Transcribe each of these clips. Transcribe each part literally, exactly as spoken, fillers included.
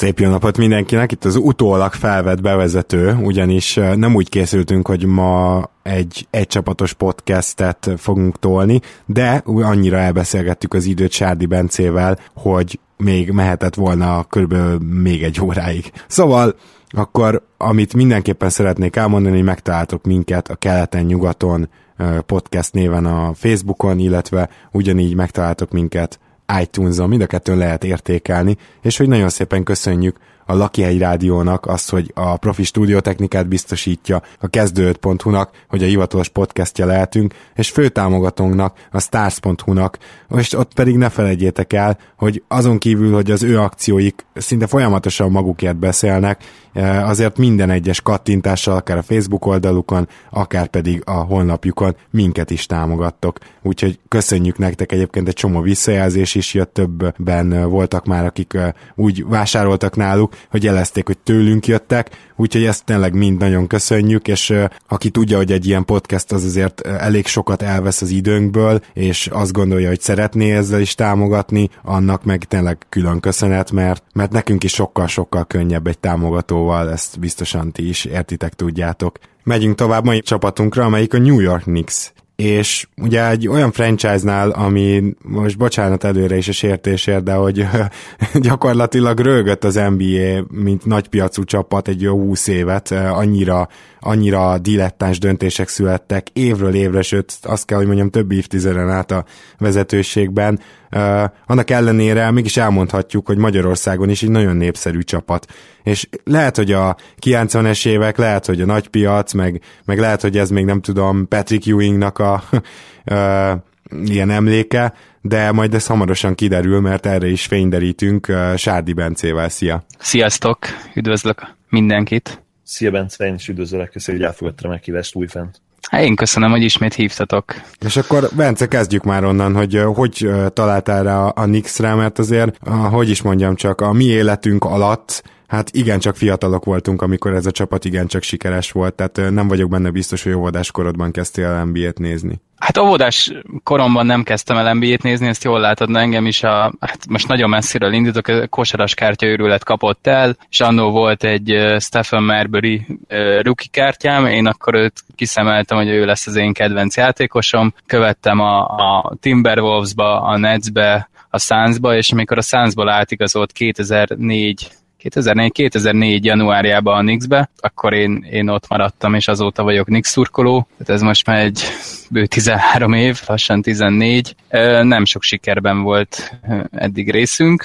Szép jó napot mindenkinek, itt az utólag felvett bevezető, ugyanis nem úgy készültünk, hogy ma egy egycsapatos podcastet fogunk tolni, de annyira elbeszélgettük az időt Sárdi Bencével, hogy még mehetett volna körülbelül még egy óráig. Szóval akkor, amit mindenképpen szeretnék elmondani, hogy megtaláltok minket a Keleten-nyugaton podcast néven a Facebookon, illetve ugyanígy megtaláltok minket iTunes-on, mind a kettőn lehet értékelni, és hogy nagyon szépen köszönjük a Lakihegy Rádiónak azt, hogy a Profi Stúdió Technikát biztosítja, a kezdőd pont hu-nak, hogy a hivatalos podcastja lehetünk, és főtámogatónknak, a stars pont hu-nak, és ott pedig ne felejtjétek el, hogy azon kívül, hogy az ő akcióik szinte folyamatosan magukért beszélnek, azért minden egyes kattintással, akár a Facebook oldalukon, akár pedig a honlapjukon minket is támogattok. Úgyhogy köszönjük nektek, egyébként egy csomó visszajelzés is jött, többen voltak már, akik úgy vásároltak náluk, hogy jelezték, hogy tőlünk jöttek, úgyhogy ezt tényleg mind nagyon köszönjük, és aki tudja, hogy egy ilyen podcast az azért elég sokat elvesz az időnkből, és azt gondolja, hogy szeretné ezzel is támogatni, annak meg tényleg külön köszönet, mert, mert nekünk is sokkal-sokkal könnyebb egy támogatóval, ezt biztosan ti is értitek, tudjátok. Megyünk tovább mai csapatunkra, amelyik a New York Knicks. És ugye egy olyan franchise-nál, ami most bocsánat előre is a sértésért, de hogy gyakorlatilag rögött az en bé á, mint nagypiacú csapat egy jó húsz évet, annyira, annyira dilettáns döntések születtek évről évre, sőt azt kell, hogy mondjam, több évtizeden át a vezetőségben. Uh, annak ellenére mégis elmondhatjuk, hogy Magyarországon is egy nagyon népszerű csapat. És lehet, hogy a kilencvenes évek, lehet, hogy a nagypiac, meg, meg lehet, hogy ez még nem tudom, Patrick Ewingnak a uh, ilyen emléke, de majd ez hamarosan kiderül, mert erre is fényderítünk uh, Sárdi Bencével. Szia! Sziasztok! Üdvözlök mindenkit! Szia Bence, én is üdvözlök, köszönjük, hogy elfogadtam meg kívást újfent. Hát én köszönöm, hogy ismét hívtatok. És akkor Bence, kezdjük már onnan, hogy hogy találtál rá a Knicksre, mert azért, hogy is mondjam csak, a mi életünk alatt, hát igencsak fiatalok voltunk, amikor ez a csapat igencsak sikeres volt, tehát nem vagyok benne biztos, hogy óvodás korodban kezdtél el en bé á-t nézni. Hát óvodás koromban nem kezdtem el en bé á-t nézni, ezt jól látod, engem is a, hát most nagyon messziről indítok, a kosaras kártya őrület kapott el, és annó volt egy Stephen Marbury rookie kártyám, én akkor őt kiszemeltem, hogy ő lesz az én kedvenc játékosom, követtem a, a Timberwolvesba, a Netsbe, a Sunsba, és amikor a Sunsból átigazolt kétezer-négy januárjában a Knicksbe, akkor én, én ott maradtam, és azóta vagyok Knicks szurkoló, tehát ez most már egy bő tizenhárom év, lassan tizennégy. Nem sok sikerben volt eddig részünk,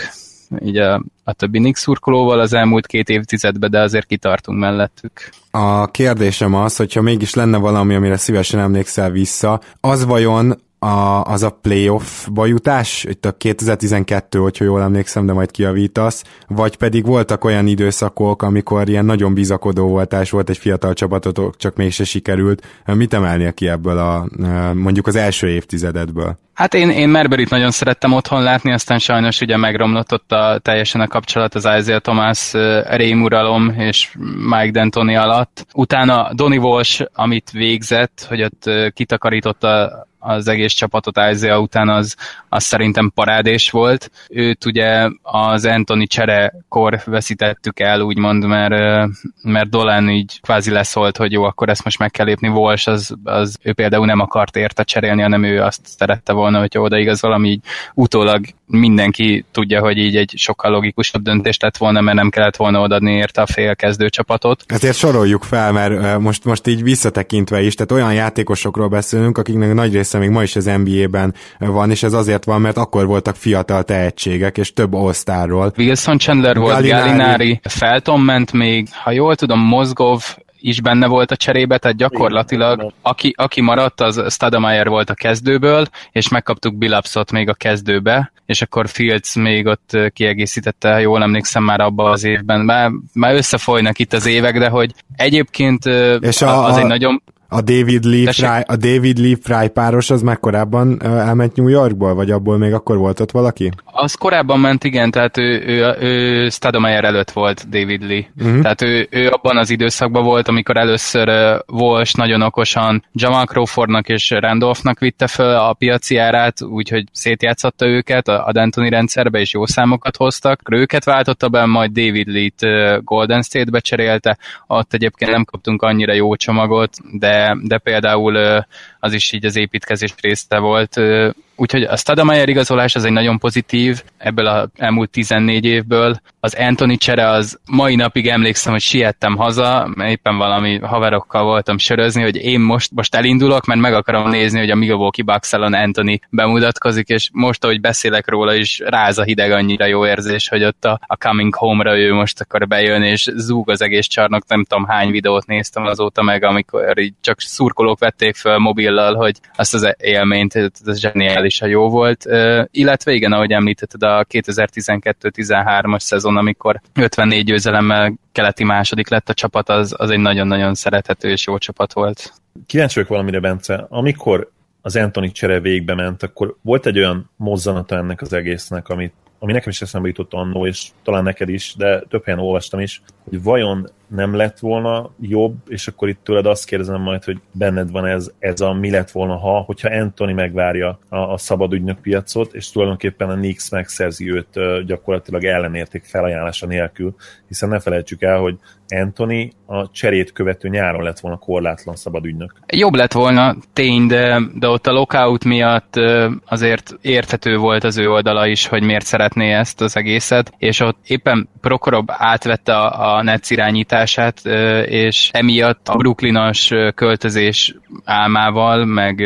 így a, a többi Knicks szurkolóval az elmúlt két évtizedben, de azért kitartunk mellettük. A kérdésem az, hogyha mégis lenne valami, amire szívesen emlékszel vissza, az vajon A, az a playoff-ba jutás, itt a kétezer-tizenkettő, hogyha jól emlékszem, de majd kijavítasz, vagy pedig voltak olyan időszakok, amikor ilyen nagyon bizakodó voltás volt egy fiatal csapatot, csak mégse sikerült. Mit emelnél ki ebből a, mondjuk az első évtizededből? Hát én, én Marburyt nagyon szerettem otthon látni, aztán sajnos ugye megromlott ott a, teljesen a kapcsolat az Isiah Thomas rémuralom és Mike D'Antoni alatt. Utána Donnie Walsh, amit végzett, hogy ott kitakarította az egész csapatot Isiah után, az, az szerintem parádés volt. Őt ugye az Anthony cserekor veszítettük el, úgymond, mert, mert Dolan így kvázi leszólt, hogy jó, akkor ezt most meg kell lépni. Walsh, az, az ő például nem akart érte cserélni, hanem ő azt szerette volna, hogyha odaigazol, ami így utólag mindenki tudja, hogy így egy sokkal logikusabb döntés lett volna, mert nem kellett volna odaadni érte a félkezdő csapatot. Ezért soroljuk fel, mert most, most így visszatekintve is, tehát olyan játékosokról beszélünk, akiknek nagy része még ma is az en bé á-ben van, és ez azért van, mert akkor voltak fiatal tehetségek, és több all-starról. Wilson Chandler volt, Gallinari, Gallinari Felton ment még, ha jól tudom, Mozgov is benne volt a cserébe, tehát gyakorlatilag aki, aki maradt, az Stadermeyer volt a kezdőből, és megkaptuk Billupsot még a kezdőbe, és akkor Fields még ott kiegészítette, ha jól emlékszem, már abban az évben. Már, már összefolynak itt az évek, de hogy egyébként és a, az a... egy nagyon... A David Lee Fry, a David Lee Fry páros az már korábban elment New Yorkból, vagy abból még akkor volt ott valaki? Az korábban ment, igen, tehát ő, ő, ő Stadermeyer előtt volt David Lee. Uh-huh. Tehát ő, ő abban az időszakban volt, amikor először Walsh nagyon okosan Jamal Crawfordnak és Randolphnak vitte föl a piaci árát, úgyhogy szétjátszatta őket a D'Antoni rendszerbe, és jó számokat hoztak. Őket váltotta be, majd David Lee-t Golden State-be cserélte. Ott egyébként nem kaptunk annyira jó csomagot, de, de például az is így az építkezés része volt. Úgyhogy a Stadermeyer igazolás az egy nagyon pozitív, ebből az elmúlt tizennégy évből. Az Anthony csere az mai napig emlékszem, hogy siettem haza, éppen valami haverokkal voltam sörözni, hogy én most, most elindulok, mert meg akarom nézni, hogy a Milwaukee Bucks-on Anthony bemutatkozik, és most, ahogy beszélek róla, is ráz a hideg, annyira jó érzés, hogy ott a, a Coming Home-ra ő most akar bejön, és zúg az egész csarnok, nem tudom hány videót néztem azóta meg, amikor így csak szurkolók vették fel mobillal, hogy azt az élményt, ez zseniális is, ha jó volt, uh, illetve igen, ahogy említetted, a kétezer-tizenkettő-tizenhárom szezon, amikor ötvennégy győzelemmel keleti második lett a csapat, az, az egy nagyon-nagyon szerethető és jó csapat volt. Kíváncsi vagyok valamire, Bence. Amikor az Anthony csere végbe ment, akkor volt egy olyan mozzanata ennek az egésznek, amit, ami nekem is eszembe jutott annó, és talán neked is, de több helyen olvastam is, hogy vajon nem lett volna jobb, és akkor itt tőled azt kérdezem majd, hogy benned van ez, ez a mi lett volna, ha, hogyha Anthony megvárja a, a szabad ügynök piacot, és tulajdonképpen a Knicks megszerzi őt gyakorlatilag ellenérték felajánlása nélkül, hiszen ne felejtsük el, hogy Anthony a cserét követő nyáron lett volna korlátlan szabad ügynök. Jobb lett volna, tény, de, de ott a lockout miatt azért érthető volt az ő oldala is, hogy miért szeretné ezt az egészet, és ott éppen Prokhorov átvette a, a Nets irányítását, és emiatt a brooklynos költözés álmával, meg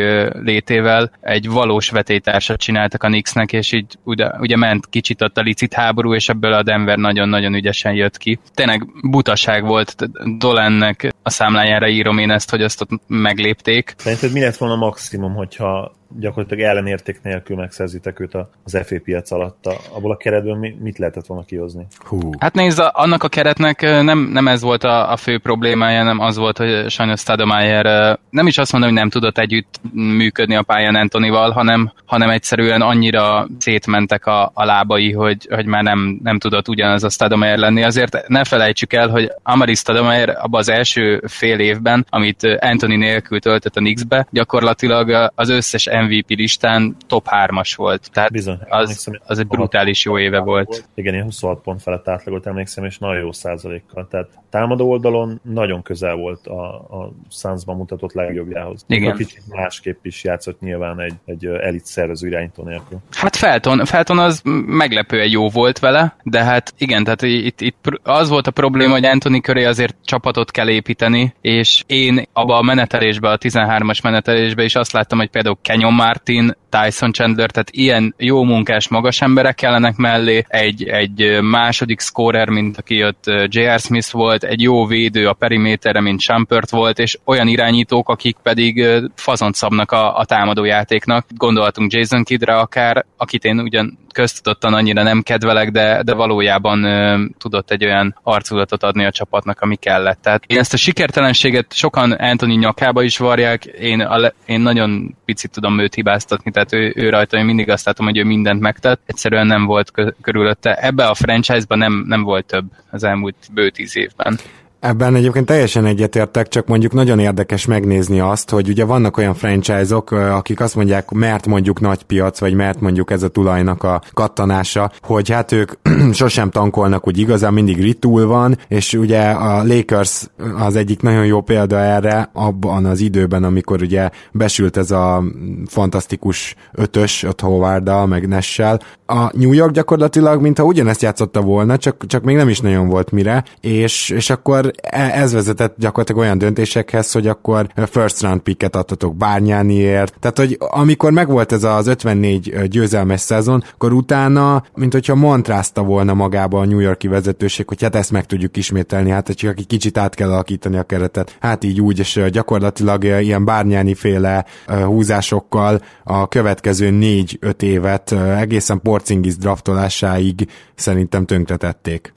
létével egy valós vetélytársat csináltak a Knicksnek, és így ugye, ugye ment kicsit ott a licit háború, és ebből a Denver nagyon-nagyon ügyesen jött ki. Tényleg butaság volt, Dolannek a számlájára írom én ezt, hogy azt ott meglépték. Szerinted mi lett volna a maximum, hogyha gyakorlatilag ellenérték nélkül megszerzitek őt az ef á piac alatt? Abból a keretből mit lehetett volna kihozni? Hú. Hát nézd, annak a keretnek nem, nem ez volt a, a fő problémája, nem az volt, hogy sajnos Stadermeyer nem is azt mondom, hogy nem tudott együtt működni a pályán Anthonyval, hanem, hanem egyszerűen annyira szétmentek a, a lábai, hogy, hogy már nem, nem tudott ugyanaz a Stadermeyer lenni. Azért ne felejtsük el, hogy Amar'e Stoudemire abban az első fél évben, amit Anthony nélkül töltött a Knicksbe, gyakorlatilag az összes em vé pé listán top hármas volt. Tehát bizony, az, az egy brutális jó éve volt. volt. Igen, én huszonhat pont felett átlagolt, emlékszem, és nagyon jó százalékkal. Tehát támadó oldalon nagyon közel volt a, a Sunsban mutatott legjobbjához. Igen. Kicsit másképp is játszott nyilván egy, egy elit szervező irányító nélkül. Hát Felton, Felton az meglepően jó volt vele, de hát igen, tehát itt, itt az volt a probléma, hogy Anthony köré azért csapatot kell építeni, és én abba a menetelésben, a tizenhármas menetelésben is azt láttam, hogy például Kenyon Martin, Tyson Chandler, tehát ilyen jó munkás, magas emberek kellenek mellé, egy, egy második scorer, mint aki ott jé er. Smith volt, egy jó védő a periméterre, mint Shumpert volt, és olyan irányítók, akik pedig fazont szabnak a, a támadójátéknak. Gondolhatunk Jason Kiddre akár, akit én ugyan köztudottan annyira nem kedvelek, de, de valójában ö, tudott egy olyan arculatot adni a csapatnak, ami kellett. Tehát én ezt a sikertelenséget sokan Anthony nyakába is varják, én, a, én nagyon picit tudom őt hibáztatni, tehát ő, ő rajta, én mindig azt látom, hogy ő mindent megtett, egyszerűen nem volt kö, körülötte. Ebbe a franchise-ban nem, nem volt több az elmúlt bő tíz évben. Ebben egyébként teljesen egyetértek, csak mondjuk nagyon érdekes megnézni azt, hogy ugye vannak olyan franchise-ok, akik azt mondják, mert mondjuk nagy piac, vagy mert mondjuk ez a tulajnak a kattanása, hogy hát ők sosem tankolnak úgy igazán, mindig ritul van, és ugye a Lakers az egyik nagyon jó példa erre abban az időben, amikor ugye besült ez a fantasztikus ötös, ott Howarddal, meg Nessel. A New York gyakorlatilag mintha ugyanezt játszotta volna, csak, csak még nem is nagyon volt mire, és, és akkor ez vezetett gyakorlatilag olyan döntésekhez, hogy akkor first round picket adtatok Bárnyániért. Tehát, hogy amikor megvolt ez az ötvennégy győzelmes szezon, akkor utána, mint hogyha mantrázta volna magába a New York-i vezetőség, hogy hát ezt meg tudjuk ismételni, hát csak egy kicsit át kell alakítani a keretet. Hát így úgy, és gyakorlatilag ilyen Bárnyáni féle húzásokkal a következő négy-öt évet egészen Porzingis draftolásáig szerintem tönkretették.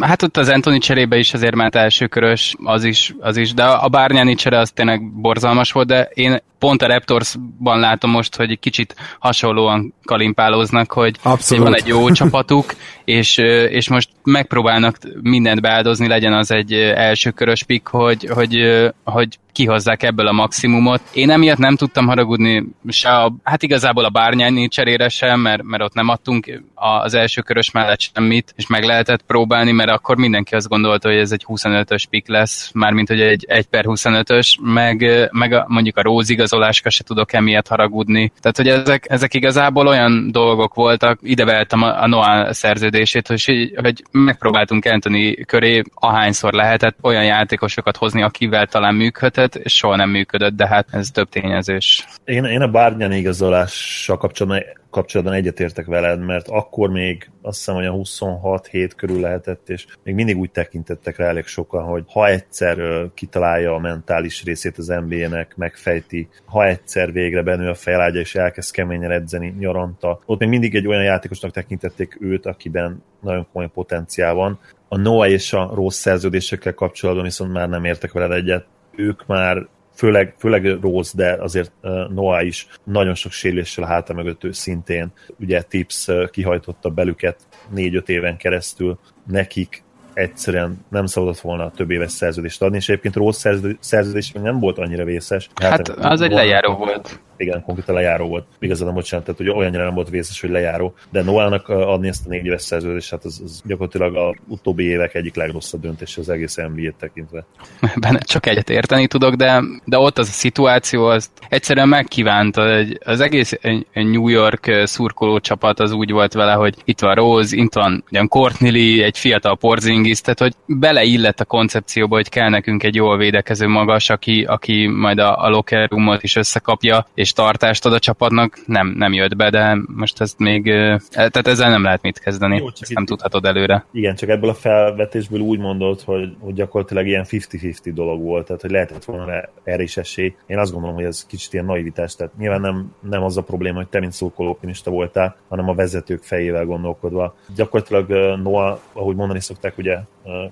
Hát ott az Anthony cserébe is azért már elsőkörös, az is, az is, de a Bárnyányi csere az tényleg borzalmas volt, de én pont a Raptorsban látom most, hogy kicsit hasonlóan kalimpálóznak, hogy van egy jó csapatuk, és, és most megpróbálnak mindent beáldozni, legyen az egy elsőkörös pick, hogy, hogy, hogy kihozzák ebből a maximumot. Én emiatt nem tudtam haragudni se a, hát igazából a Bárnyányi cserére sem, mert, mert ott nem adtunk az elsőkörös mellett semmit, és meg lehetett próbálni, mert akkor mindenki azt gondolta, hogy ez egy huszonötös pick lesz, mármint hogy egy egy per huszonötös, meg, meg a, mondjuk a Rose igazoláska se tudok emiatt haragudni. Tehát, hogy ezek, ezek igazából olyan dolgok voltak, ideveltem a, a Noah szerződését, hogy, hogy megpróbáltunk Anthony köré ahányszor lehetett olyan játékosokat hozni, akivel talán működhet, és soha nem működött, de hát ez több tényezős. Én, én a Bárnyányi igazolással kapcsolatban kapcsolatban egyetértek veled, mert akkor még azt hiszem, hogy a huszonhat hét körül lehetett, és még mindig úgy tekintettek rá elég sokan, hogy ha egyszer kitalálja a mentális részét az en bé á-nek, megfejti, ha egyszer végre benő a felágya, és elkezd keményen edzeni nyaranta. Ott még mindig egy olyan játékosnak tekintették őt, akiben nagyon komoly potenciál van. A Noah és a rossz szerződésekkel kapcsolatban viszont már nem értek veled egyet. Ők már Főleg, főleg Rose, de azért Noah is nagyon sok sérüléssel a háta mögött ő szintén. Ugye Tips kihajtotta belüket négy-öt éven keresztül. Nekik egyszerűen nem szabadott volna a több éves szerződést adni, és egyébként Rose szerződés még nem volt annyira vészes. Hát, hát az egy lejáró volt. Igen, konkrétan lejáró volt. Igazán, bocsánat, tehát hogy olyannyira nem volt vészes, hogy lejáró, de Noah-nak adni ezt a négy éves szerződést, hát az, az gyakorlatilag az utóbbi évek egyik legrosszabb döntése az egész en bé á-t tekintve. Benne csak egyet érteni tudok, de, de ott az a szituáció, az egyszerűen megkívánta, hogy az egész New York szurkoló csapat az úgy volt vele, hogy itt van Rose, itt van ugyan Courtney Lee, egy fiatal Porzingis, tehát hogy beleillett a koncepcióba, hogy kell nekünk egy jól védekező magas, aki, aki majd a, a locker roomot is összekapja, és és tartást ad a csapatnak, nem, nem jött be, de most ezt még, tehát ezzel nem lehet mit kezdeni, jó, ezt nem tudhatod előre. Igen, csak ebből a felvetésből úgy mondod, hogy, hogy gyakorlatilag ilyen fifty-fifty dolog volt, tehát hogy lehetett volna erre is esély. Én azt gondolom, hogy ez kicsit ilyen naivitás, tehát nyilván nem, nem az a probléma, hogy te mint szurkoló optimista voltál, hanem a vezetők fejével gondolkodva. Gyakorlatilag Noah, ahogy mondani szokták, ugye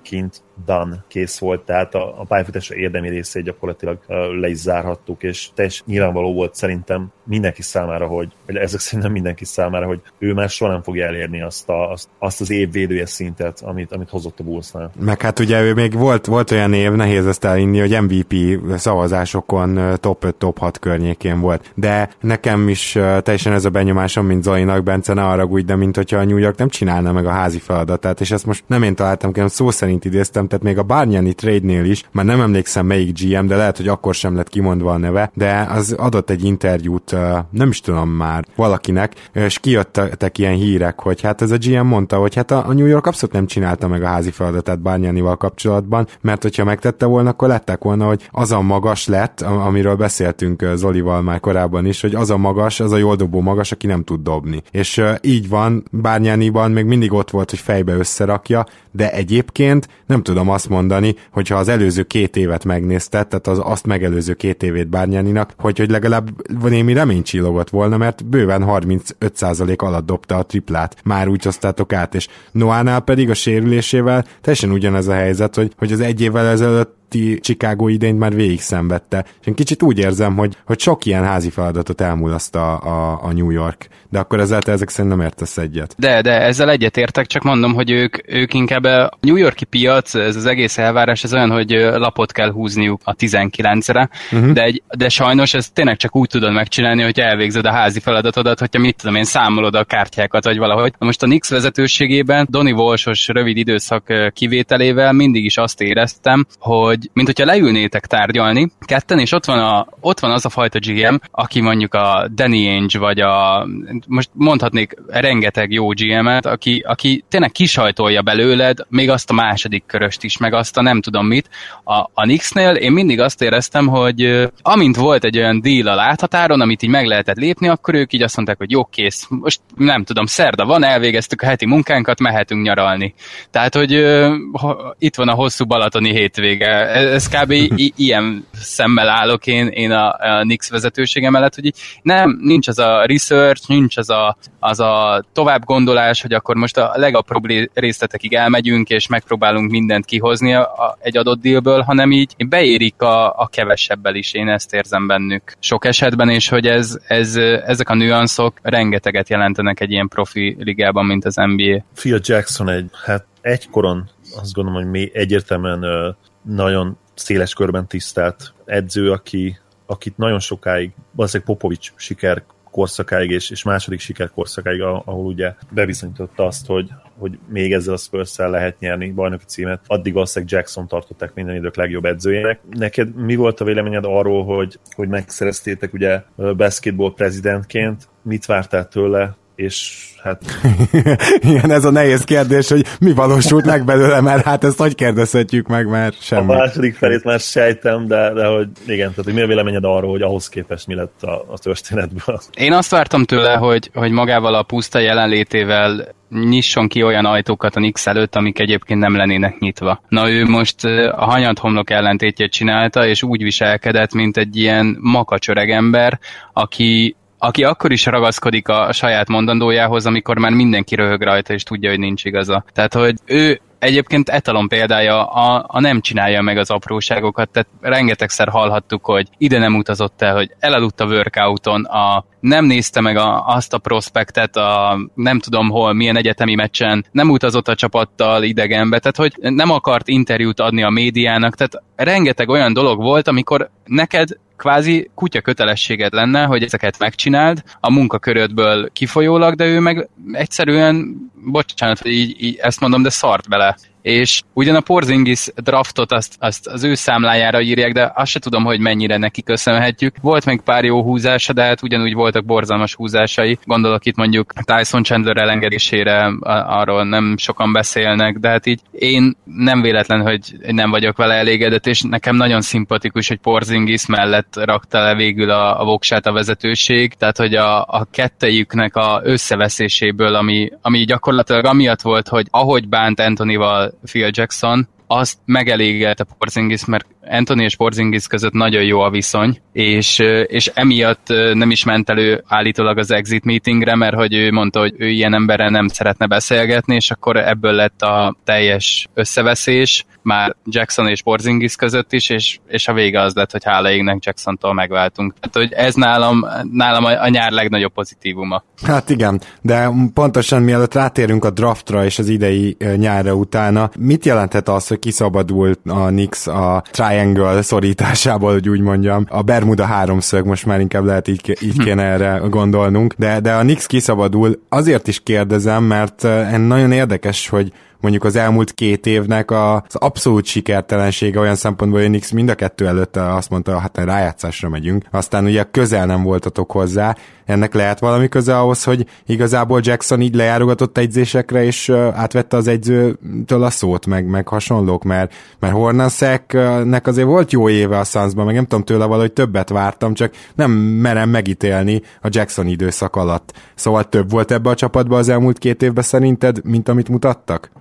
kint done, kész volt, tehát a, a pályafutásra érdemi részét gyakorlatilag le is zárhattuk, és teljesen nyilvánvaló volt szerintem mindenki számára, hogy ezek szerintem mindenki számára, hogy ő már soha nem fogja elérni azt, a, azt, azt az év védője szintet, amit, amit hozott a Bullsnál. Meg hát ugye ő még volt, volt olyan év, nehéz ezt elinni, hogy em vé pé szavazásokon top öt, top hat környékén volt. De nekem is teljesen ez a benyomásom, mint Zolinak, Bence, ne haragudj, de mint hogyha a New York nem csinálna meg a házi feladatát, és ezt most nem én találtam, hanem szó szerint idéztem, tehát még a Bárnyányi trade-nél is, már nem emlékszem melyik gé em, de lehet, hogy akkor sem lett kimondva a neve, de az adott egy interjút, nem is tudom már, valakinek, és kijöttek ilyen hírek, hogy hát ez a gé em mondta, hogy hát a New York abszolút nem csinálta meg a házi feladatát Bárnyányival kapcsolatban, mert hogyha megtette volna, akkor lettek volna, hogy az a magas lett, amiről beszéltünk Zolival már korábban is, hogy az a magas, az a jól dobó magas, aki nem tud dobni. És így van, Bárnyányiban még mindig ott volt, hogy fejbe összerakja, de egyébként nem tudom azt mondani, hogyha az előző két évet megnézted, tehát az azt megelőző két évét Bárnyányinak, hogy, hogy legalább némi remény csillogott volna, mert bőven harmincöt százalék alatt dobta a triplát, már úgy hoztátok át, és Noánál pedig a sérülésével teljesen ugyanez a helyzet, hogy, hogy az egy évvel ezelőtt Chicago idényt már végig szenvedte. És én kicsit úgy érzem, hogy, hogy sok ilyen házi feladatot elmulaszt a, a, a New York. De akkor ezzel te ezek szerint nem értesz egyet. De, de ezzel egyet értek, csak mondom, hogy ők, ők inkább a New York-i piac, ez az egész elvárás, ez olyan, hogy lapot kell húzniuk a tizenkilencre, uh-huh. de, egy, de sajnos ez tényleg csak úgy tudod megcsinálni, hogy elvégzed a házi feladatodat, hogyha mit tudom én, számolod a kártyákat, vagy valahogy. Most a Knicks vezetőségében Donnie Walsh-os rövid időszak kivételével mindig is azt éreztem, hogy mint hogyha leülnétek tárgyalni ketten, és ott van, a, ott van az a fajta gé em, aki mondjuk a Danny Ainge, vagy a, most mondhatnék rengeteg jó gé em-et, aki, aki tényleg kisajtolja belőled még azt a második köröst is, meg azt a nem tudom mit. A, a Knicksnél én mindig azt éreztem, hogy amint volt egy olyan deal a láthatáron, amit így meg lehetett lépni, akkor ők így azt mondták, hogy jó, kész, most nem tudom, szerda van, elvégeztük a heti munkánkat, mehetünk nyaralni. Tehát, hogy uh, itt van a hosszú balatoni hétvége, ez kb. i- ilyen szemmel állok én, én a, a Knicks vezetősége mellett, hogy nem, nincs az a research, nincs az a, az a tovább gondolás, hogy akkor most a legapróbb részletekig elmegyünk, és megpróbálunk mindent kihozni a, a, egy adott dealből, hanem így beérik a, a kevesebbel is, én ezt érzem bennük sok esetben, és hogy ez, ez, ezek a nüanszok rengeteget jelentenek egy ilyen profi ligában, mint az en bé á. Phil Jackson egy, hát egykoron azt gondolom, hogy mi egyértelműen nagyon széles körben tisztelt edző, aki, akit nagyon sokáig, valószínűleg Popovics siker korszakáig és, és második siker korszakáig, ahol ugye bebizonyította azt, hogy, hogy még ezzel a Spurs-szel lehet nyerni bajnoki címet. Addig valószínűleg Jackson tartották minden idők legjobb edzőjének. Neked mi volt a véleményed arról, hogy, hogy megszereztétek ugye basketball prezidentként? Mit vártál tőle? És hát... Igen, ez a nehéz kérdés, hogy mi valósult meg belőle, mert hát ezt hogy kérdezhetjük meg már semmit. A második felét már sejtem, de, de hogy igen, tehát hogy mi a véleményed arról, hogy ahhoz képest mi lett a, a történetből? Én azt vártam tőle, hogy, hogy magával a puszta jelenlétével nyisson ki olyan ajtókat a Knicks előtt, amik egyébként nem lennének nyitva. Na ő most a hanyadhomlok ellentétjét csinálta, és úgy viselkedett, mint egy ilyen makacsöreg ember, aki aki akkor is ragaszkodik a saját mondandójához, amikor már mindenki röhög rajta, és tudja, hogy nincs igaza. Tehát, hogy ő egyébként etalon példája a, a nem csinálja meg az apróságokat, tehát rengetegszer hallhattuk, hogy ide nem utazott el, hogy elaludt a workouton, a nem nézte meg a, azt a prospektet, a nem tudom hol, milyen egyetemi meccsen, nem utazott a csapattal idegenbe, tehát hogy nem akart interjút adni a médiának, tehát rengeteg olyan dolog volt, amikor neked kvázi kutya kötelességed lenne, hogy ezeket megcsináld, a munkakörödből kifolyólag, de ő meg egyszerűen, bocsánat, hogy így, így ezt mondom, de szart bele. És ugyan a Porzingis draftot azt, azt az ő számlájára írják, de azt se tudom, hogy mennyire neki köszönhetjük. Volt még pár jó húzása, de hát ugyanúgy voltak borzalmas húzásai. Gondolok itt mondjuk Tyson Chandler elengedésére, arról nem sokan beszélnek, de hát így én nem véletlen, hogy nem vagyok vele elégedett, és nekem nagyon szimpatikus, hogy Porzingis mellett rakta le végül a, a voksát a vezetőség, tehát hogy a, a kettejüknek a összeveszéséből, ami, ami gyakorlatilag amiatt volt, hogy ahogy bánt Antonival Phil Jackson, azt megelégelte Porzingis, mert Anthony és Porzingis között nagyon jó a viszony, és, és emiatt nem is ment elő állítólag az exit meetingre, mert hogy ő mondta, hogy ő ilyen emberrel nem szeretne beszélgetni, és akkor ebből lett a teljes összeveszés, már Jackson és Porzingis között is, és, és a vége az lett, hogy hála égnek Jacksontól megváltunk. Tehát, hogy ez nálam, nálam a, a nyár legnagyobb pozitívuma. Hát igen, de pontosan mielőtt rátérünk a draftra és az idei nyárra utána, mit jelenthet az, hogy kiszabadult a Knicks a triangle szorításából, hogy úgy mondjam, a Bermuda háromszög, most már inkább lehet így, így kéne erre gondolnunk, de, de a Knicks kiszabadul, azért is kérdezem, mert nagyon érdekes, hogy mondjuk az elmúlt két évnek az abszolút sikertelensége olyan szempontból, hogy Knicks mind a kettő előtt azt mondta, hát rájátszásra megyünk, aztán ugye közel nem voltatok hozzá, ennek lehet valami köze ahhoz, hogy igazából Jackson így lejárogatott edzésekre, és átvette az edzőtől a szót, meg, meg hasonlók, mert, mert Hornaceknek azért volt jó éve a Sunsban, meg nem tudom, tőle valahogy többet vártam, csak nem merem megítélni a Jackson időszak alatt. Szóval több volt ebbe a csapatba az elmúlt két évben szerinted, mint amit mutattak?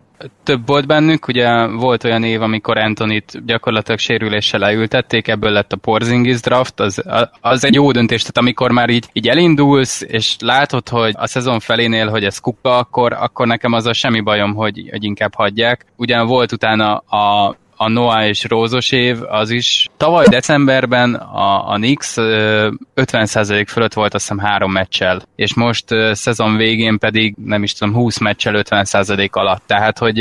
Több volt bennük, ugye volt olyan év, amikor Anthony-t gyakorlatilag sérüléssel leültették, ebből lett a Porzingis draft, az, az egy jó döntés, tehát amikor már így, így elindulsz, és látod, hogy a szezon felénél, hogy ez kuka, akkor, akkor nekem az a semmi bajom, hogy, hogy inkább hagyják. Ugyan volt utána a a Noah és Rózos év, az is. Tavaly decemberben a, a Knicks ötven százalék fölött volt, azt hiszem, három meccsel, és most szezon végén pedig, nem is tudom, húsz meccsel ötven százalék alatt. Tehát, hogy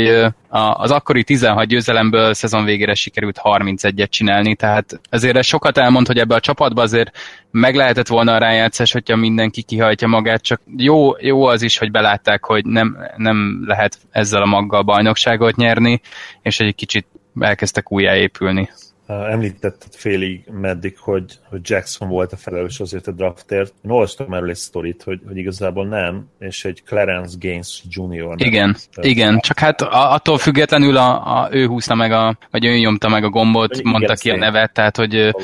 az akkori tizenhat győzelemből szezon végére sikerült harmincegyet csinálni, tehát ezért sokat elmond, hogy ebbe a csapatba azért meg lehetett volna a rájátszás, hogyha mindenki kihajtja magát, csak jó, jó az is, hogy belátták, hogy nem, nem lehet ezzel a maggal bajnokságot nyerni, és egy kicsit elkezdtek újjáépülni. Említetted félig meddig, hogy, hogy Jackson volt a felelős azért a draftért. Én olvastam erről egy sztorit, hogy, hogy igazából nem, és egy Clarence Gaines junior Igen, igen, csak hát attól függetlenül a, a, ő húzta meg, a, vagy ő nyomta meg a gombot, igen, mondta ki a nevet, tehát hogy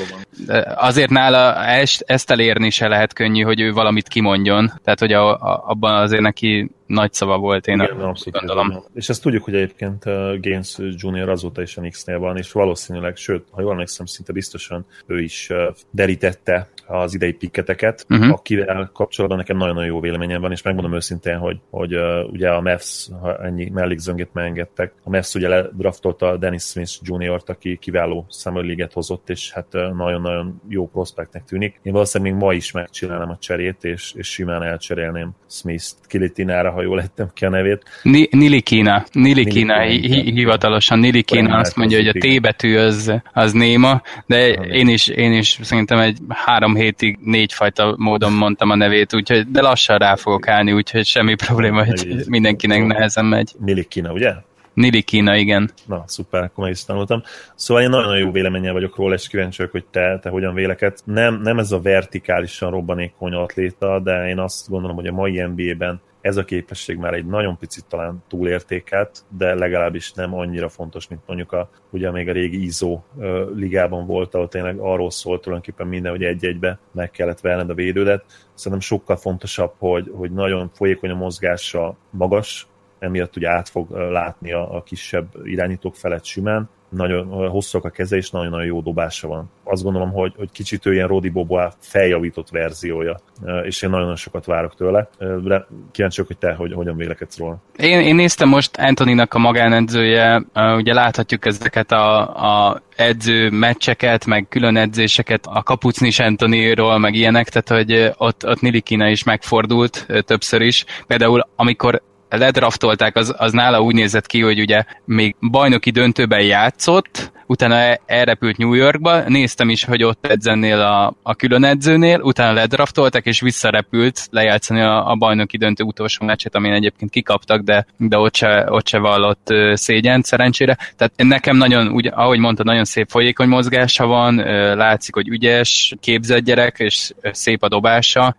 azért nála ezt elérni se lehet könnyű, hogy ő valamit kimondjon, tehát hogy a, a, abban azért neki nagy szava volt, én igen, azt gondolom. És ezt tudjuk, hogy egyébként Gaines junior azóta is a Knicksnél van, és valószínűleg, sőt, ha jól emlékszem, szinte biztosan ő is derítette az idei pikketeket, uh-huh. akivel kapcsolatban nekem nagyon-nagyon jó véleményem van, és megmondom őszintén, hogy, hogy uh, ugye a Mavs, ha ennyi mellékzöngét megengedtek, a Mavs ugye ledraftolta Dennis Smith juniort, aki kiváló summer league-et hozott, és hát nagyon-nagyon jó prospektnek tűnik. Én valószínűleg még ma is megcsinálnám a cserét, és, és simán elcserélném Smith-t Keletinára, ha jól lettem ki a nevét. Ni- Ntilikina. Ntilikina, hivatalosan Ntilikina azt mondja, hogy a T betű az, az néma, de én is, én is szerintem egy három hétig négyfajta módon mondtam a nevét, úgyhogy de lassan rá fogok állni, úgyhogy semmi probléma, hogy mindenkinek nehezen megy. Ntilikina, ugye? Ntilikina, igen. Na, szuper, akkor meg is tanultam. Szóval én nagyon jó véleménnyel vagyok róla, és kíváncsi vagyok, hogy te, te hogyan vélekedsz. Nem, nem ez a vertikálisan robbanékony atléta, de én azt gondolom, hogy a mai en bé á-ben ez a képesség már egy nagyon picit talán túlértékelt, de legalábbis nem annyira fontos, mint mondjuk a, ugye még a régi í es o ligában volt, ahol tényleg arról szólt tulajdonképpen minden, hogy egy-egybe meg kellett verned a védődet. Szerintem sokkal fontosabb, hogy, hogy nagyon folyékony a mozgása, magas, emiatt ugye át fog látni a, a kisebb irányítók felett simán, nagyon hosszúak a keze, és nagyon-nagyon jó dobása van. Azt gondolom, hogy, hogy kicsit ő ilyen Rodi Boboá feljavított verziója, és én nagyon sokat várok tőle. De kíváncsi vagyok, hogy te hogy, hogyan vélekedsz róla. Én, én néztem most Antoninak a magánedzője, ugye láthatjuk ezeket a, a edző meccseket, meg külön edzéseket a kapucnis Antoniról, meg ilyenek, tehát hogy ott, ott Ntilikina is megfordult többször is. Például amikor ledraftolták, az, az nála úgy nézett ki, hogy ugye még bajnoki döntőben játszott, utána elrepült New Yorkba, néztem is, hogy ott edzennél a, a külön edzőnél, utána ledraftolták, és visszarepült lejátszani a, a bajnoki döntő utolsó meccsét, amin egyébként kikaptak, de, de ott, se, ott se vallott szégyent szerencsére. Tehát nekem nagyon, úgy, ahogy mondtad, nagyon szép folyékony mozgása van, látszik, hogy ügyes, képzett gyerek, és szép a dobása.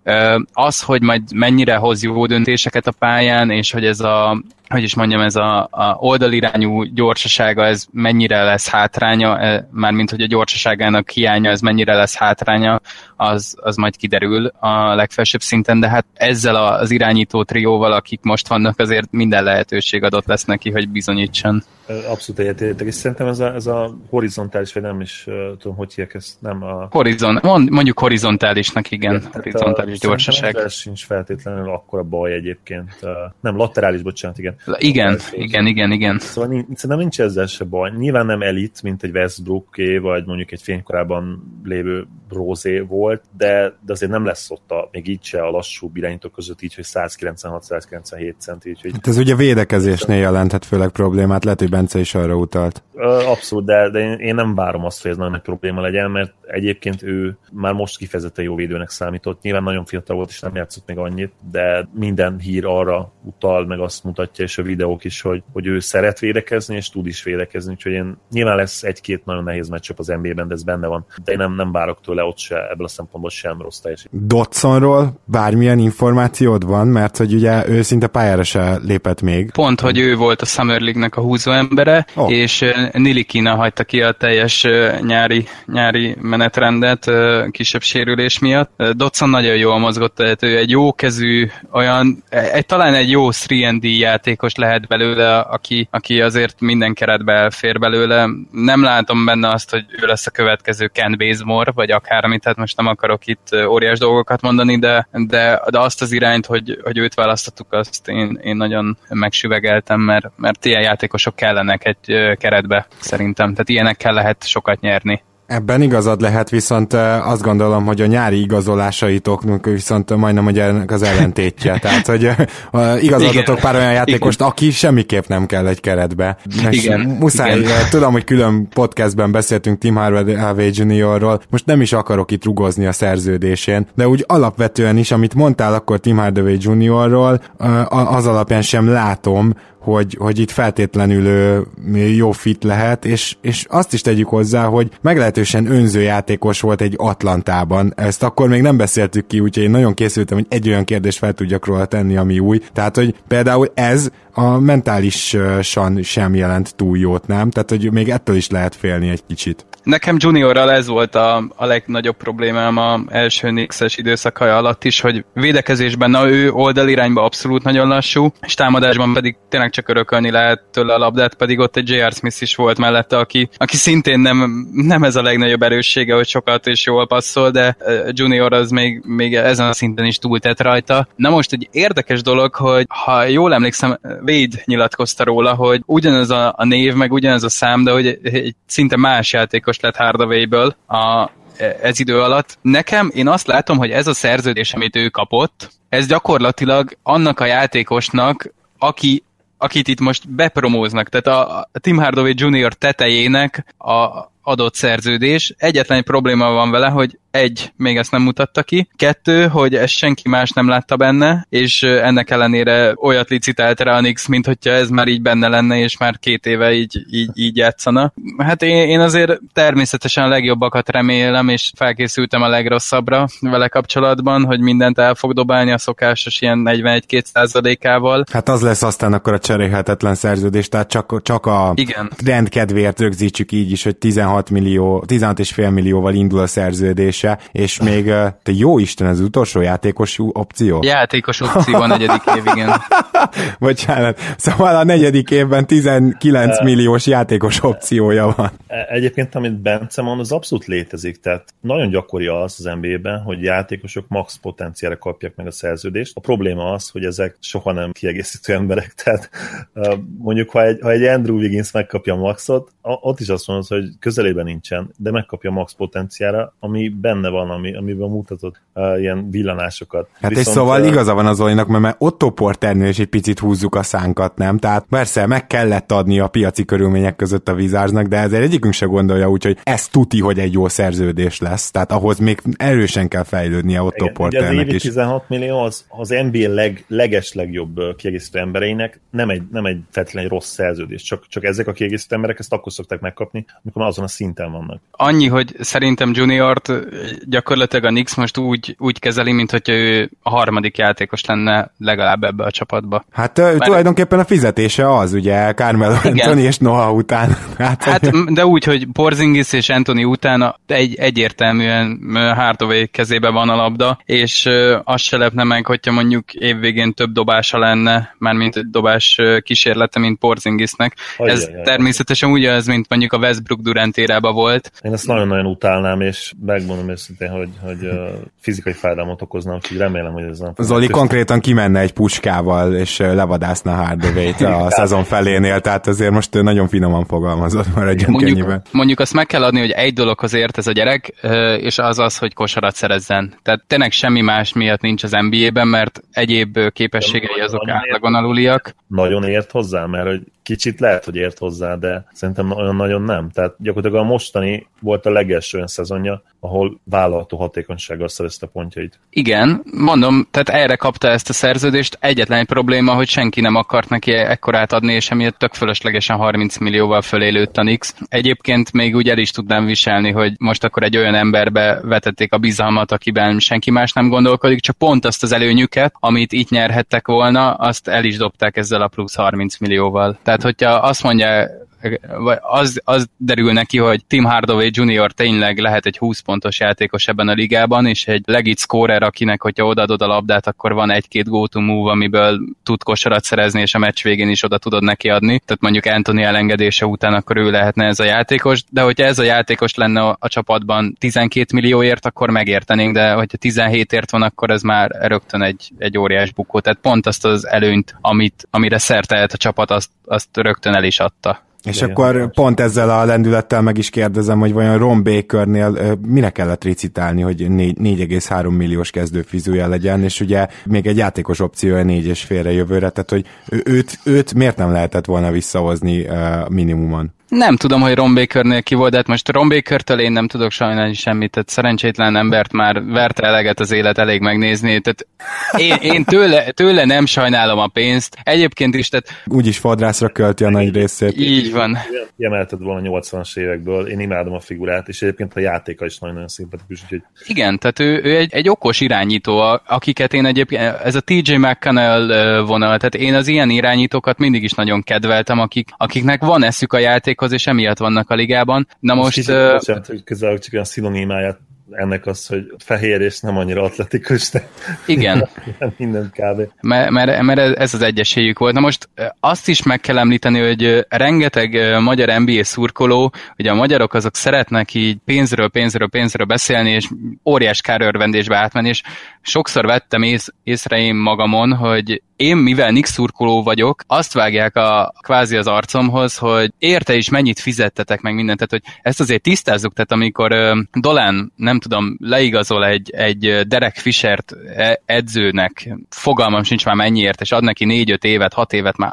Az, hogy majd mennyire hoz jó döntéseket a pályán, és hogy ez a hogy is mondjam, ez a, a oldalirányú gyorsasága, ez mennyire lesz hátránya, mármint, hogy a gyorsaságának hiánya, ez mennyire lesz hátránya, az, az majd kiderül a legfelsőbb szinten, de hát ezzel az irányító trióval, akik most vannak, azért minden lehetőség adott lesz neki, hogy bizonyítson. Abszolút egyetértek, és szerintem ez a, ez a horizontális, vagy nem is uh, tudom, hogy hívják ezt, nem a... Horizon, mond, mondjuk horizontálisnak, igen, de, horizontális a, gyorsaság. Ez sincs feltétlenül akkora baj egyébként. Uh, nem, laterális, bocsánat, igen. Igen, igen, igen, igen. Szóval szerintem nincs ezzel se baj. Nyilván nem elit, mint egy Westbrooké, vagy mondjuk egy fénykorában lévő Rosé volt, de, de azért nem lesz ott a, még így se a lassú irányítók között így, hogy száz kilencvenhat száz kilencvenhét centi. Így, hogy... Hát ez ugye védekezésnél jelenthet főleg problémát, lehet, hogy Bence is arra utalt. Abszolút, de, de én, én nem várom azt, hogy ez nagyon nagy probléma legyen, mert egyébként ő már most kifejezetten jó védőnek számított. Nyilván nagyon fiatal volt, és nem játszott még annyit, de minden hír arra utal, meg azt mutatja, és a videók is, hogy, hogy ő szeret védekezni, és tud is védekezni, úgyhogy én nyilván lesz egy-két nagyon nehéz meccsöp az en bé á-ben, de ez benne van, de én nem, nem várok tőle ott se, ebből a szempontból sem rossz teljesít. Dotsonról bármilyen információd van, mert hogy ugye ő szinte pályára se lépett még. Pont, hogy ő volt a Summer League-nek a húzó embere, oh. és Ntilikina hagyta ki a teljes nyári, nyári menetrendet kisebb sérülés miatt. Dotson nagyon jól mozgott, tehát ő egy jó kezű, olyan, egy, talán egy jó három en dé játékos lehet belőle, aki, aki azért minden keretbe elfér belőle. Nem látom benne azt, hogy ő lesz a következő Ken Bazemore, vagy akármit, tehát most nem akarok itt óriás dolgokat mondani, de, de, de azt az irányt, hogy, hogy őt választottuk, azt én, én nagyon megsüvegeltem, mert, mert ilyen játékosok kellenek egy keretbe, szerintem. Tehát ilyenekkel lehet sokat nyerni. Ebben igazad lehet, viszont azt gondolom, hogy a nyári igazolásaitoknak viszont majdnem hogy ennek az ellentétje. Tehát, hogy igazadatok pár olyan játékost, igen. aki semmiképp nem kell egy keretbe. Igen. Muszáj, igen. Tudom, hogy külön podcastben beszéltünk Tim Hardaway juniorról, most nem is akarok itt rugozni a szerződésén, de úgy alapvetően is, amit mondtál akkor Tim Hardaway juniorról, az alapján sem látom, hogy, hogy itt feltétlenül jó fit lehet, és, és azt is tegyük hozzá, hogy meglehetősen önző játékos volt egy Atlantában. Ezt akkor még nem beszéltük ki, úgyhogy én nagyon készültem, hogy egy olyan kérdést fel tudjak róla tenni, ami új. Tehát, hogy például ez a mentálisan sem jelent túl jót, nem? Tehát, hogy még ettől is lehet félni egy kicsit. Nekem juniorral ez volt a, a legnagyobb problémám a első Knicks-es időszaka alatt is, hogy védekezésben na, ő oldalirányba abszolút nagyon lassú, és támadásban pedig tényleg csak örökölni lehet tőle a labdát, pedig ott egy jé er. Smith is volt mellette, aki, aki szintén nem, nem ez a legnagyobb erőssége, hogy sokat és jól passzol, de junior az még, még ezen a szinten is túltett rajta. Na most egy érdekes dolog, hogy ha jól emlékszem, Wade nyilatkozta róla, hogy ugyanaz a, a név, meg ugyanaz a szám, de hogy egy, egy szinte más játékos lett Hardaway-ből a, ez idő alatt. Nekem, én azt látom, hogy ez a szerződés, amit ő kapott, ez gyakorlatilag annak a játékosnak, aki akit itt most bepromóznak. Tehát a Tim Hardaway junior tetejének a adott szerződés. Egyetlen egy probléma van vele, hogy egy, még ezt nem mutatta ki, kettő, hogy ezt senki más nem látta benne, és ennek ellenére olyat licitált rá a Knicks, mint hogyha ez már így benne lenne, és már két éve így, így, így játszana. Hát én, én azért természetesen a legjobbakat remélem, és felkészültem a legrosszabbra vele kapcsolatban, hogy mindent el fog dobálni a szokásos ilyen negyvenegy-két százalékával. Hát az lesz aztán akkor a cserélhetetlen szerződés, tehát csak, csak a igen. Rendkedvéért rögzítsük így is, hogy tizenhat millió, tizenhat és fél millióval indul a szerződés, és még, te jó Isten, ez az utolsó játékos opció? Játékos opció a negyedik év, igen. Bocsánat, szóval a negyedik évben tizenkilenc milliós játékos opciója van. Egyébként, amit Bence mond, az abszolút létezik, tehát nagyon gyakori az az en bé á-ben, hogy játékosok max potenciára kapják meg a szerződést. A probléma az, hogy ezek soha nem kiegészítő emberek, tehát mondjuk, ha egy, ha egy Andrew Wiggins megkapja a maxot, ott is azt mondod, hogy közelében nincsen, de megkapja max potenciára, ami benne van, ami, amiben mutatott uh, ilyen villanásokat. Hát viszont, és szóval igaza van az Zolinak, mert Otto Porternél is egy picit húzzuk a szánkat, nem? Tehát persze meg kellett adni a piaci körülmények között a Wizardsnak, de ezért egyikünk se gondolja úgy, hogy ez tuti, hogy egy jó szerződés lesz. Tehát ahhoz még erősen kell fejlődnie Otto igen, Porternek is. Az évi tizenhat millió az, az en bé á leg, leges legjobb kiegészítő embereinek nem egy, nem egy feltétlenül rossz szerződés, csak, csak ezek a kiegészítő emberek ezt akkor szokták megkapni, amikor azon a szinten vannak. Annyi, hogy szerintem juniort gyakorlatilag a Knicks most úgy, úgy kezeli, mint hogyha ő a harmadik játékos lenne legalább ebbe a csapatba. Hát mert tulajdonképpen a fizetése az, ugye, Carmelo Anthony és Noah után. Hát, hát de úgy, hogy Porzingis és Anthony után egy, egyértelműen Hardaway kezébe van a labda, és azt se lepne meg, hogyha mondjuk évvégén több dobása lenne, mármint dobás kísérlete, mint Porzingisnek. Ajjaj, ez ajjaj, természetesen úgy az, mint mondjuk a Westbrook Durant érában volt. Én ezt nagyon-nagyon utálnám, és megmondom őszintén, hogy, hogy uh, fizikai fájdalmat okozna, úgyhogy remélem, hogy ez nem... Zoli konkrétan kimenne egy puskával, és levadászna Hardaway-t a szezon felénél, tehát azért most nagyon finoman fogalmazott, maradjon mondjuk, könnyűben. Mondjuk azt meg kell adni, hogy egy dologhoz ért ez a gyerek, és az az, hogy kosarat szerezzen. Tehát tényleg semmi más miatt nincs az en bé á-ben, mert egyéb képességei azok átlagon aluliak. Nagyon ért hozzá, mert hogy kicsit lehet, hogy ért hozzá, de szerintem olyan nagyon nem. Tehát gyakorlatilag a mostani volt a legelső olyan szezonja, ahol vállalható hatékonysággal szerezte pontjait. Igen, mondom, tehát erre kapta ezt a szerződést. Egyetlen egy probléma, hogy senki nem akart neki ekkorát adni, és emiatt tök fölöslegesen harminc millióval fölé lőtt a Knicks. Egyébként még úgy el is tudnám viselni, hogy most akkor egy olyan emberbe vetették a bizalmat, akiben senki más nem gondolkodik, csak pont azt az előnyüket, amit itt nyerhettek volna, azt el is dobták ezzel a plusz harminc millióval. Tehát, hogyha azt mondja, vagy az, az derül neki, hogy Tim Hardaway junior tényleg lehet egy húsz pontos játékos ebben a ligában, és egy legit scorer, akinek, hogyha odaadod a labdát, akkor van egy-két go-to-move, amiből tud kosarat szerezni, és a meccs végén is oda tudod neki adni. Tehát mondjuk Anthony elengedése után akkor ő lehetne ez a játékos, de hogyha ez a játékos lenne a csapatban tizenkét millióért, akkor megértenénk, de hogyha tizenhétért van, akkor ez már rögtön egy, egy óriás bukó. Tehát pont azt az előnyt, amit, amire szert tehet a csapat, azt, azt rögtön el is adta. És de akkor jön, pont ezzel a lendülettel meg is kérdezem, hogy vajon Ron Bakernél mire kellett licitálni, hogy négy egész három milliós kezdőfizúja legyen, és ugye még egy játékos opciója négy és félre jövőre, tehát hogy őt, őt miért nem lehetett volna visszahozni minimumon? Nem tudom, hogy Ron Bakernél ki volt, de hát most Ron Bakertől én nem tudok sajnálni semmit, tehát szerencsétlen embert már verte eleget az élet, elég megnézni, tehát én, én tőle, tőle nem sajnálom a pénzt, egyébként is, tehát... Úgyis fodrászra költi a nagy részét. Így van. Kiemelted volna a nyolcvanas évekből, én imádom a figurát, és egyébként a játéka is nagyon-nagyon szimpatikus, úgyhogy... Igen, tehát ő, ő egy, egy okos irányító, akiket én egyébként, ez a té jé McConnell vonal, tehát én az ilyen irányítókat mindig is nagyon kedveltem, akik, akiknek van eszük a játék, és emiatt vannak a ligában. Na most... most kicsit, uh, bocsánat, hogy közel csak olyan szinonimáját ennek az, hogy fehér és nem annyira atletikus, de igen. Minden kb. Mert, mert, mert ez az egyesélyük volt. Na most azt is meg kell említeni, hogy rengeteg magyar en bé á szurkoló, ugye a magyarok azok szeretnek így pénzről, pénzről, pénzről beszélni, és óriás kárörvendésbe átmenni, és sokszor vettem ész, észre én magamon, hogy én, mivel Knicks szurkoló vagyok, azt vágják a kvázi az arcomhoz, hogy érte is mennyit fizettetek meg mindent, tehát hogy ezt azért tisztázzuk, tehát amikor uh, Dolan, nem tudom, leigazol egy, egy Derek Fishert edzőnek, fogalmam sincs már mennyiért, és ad neki négy-öt évet, hat évet már...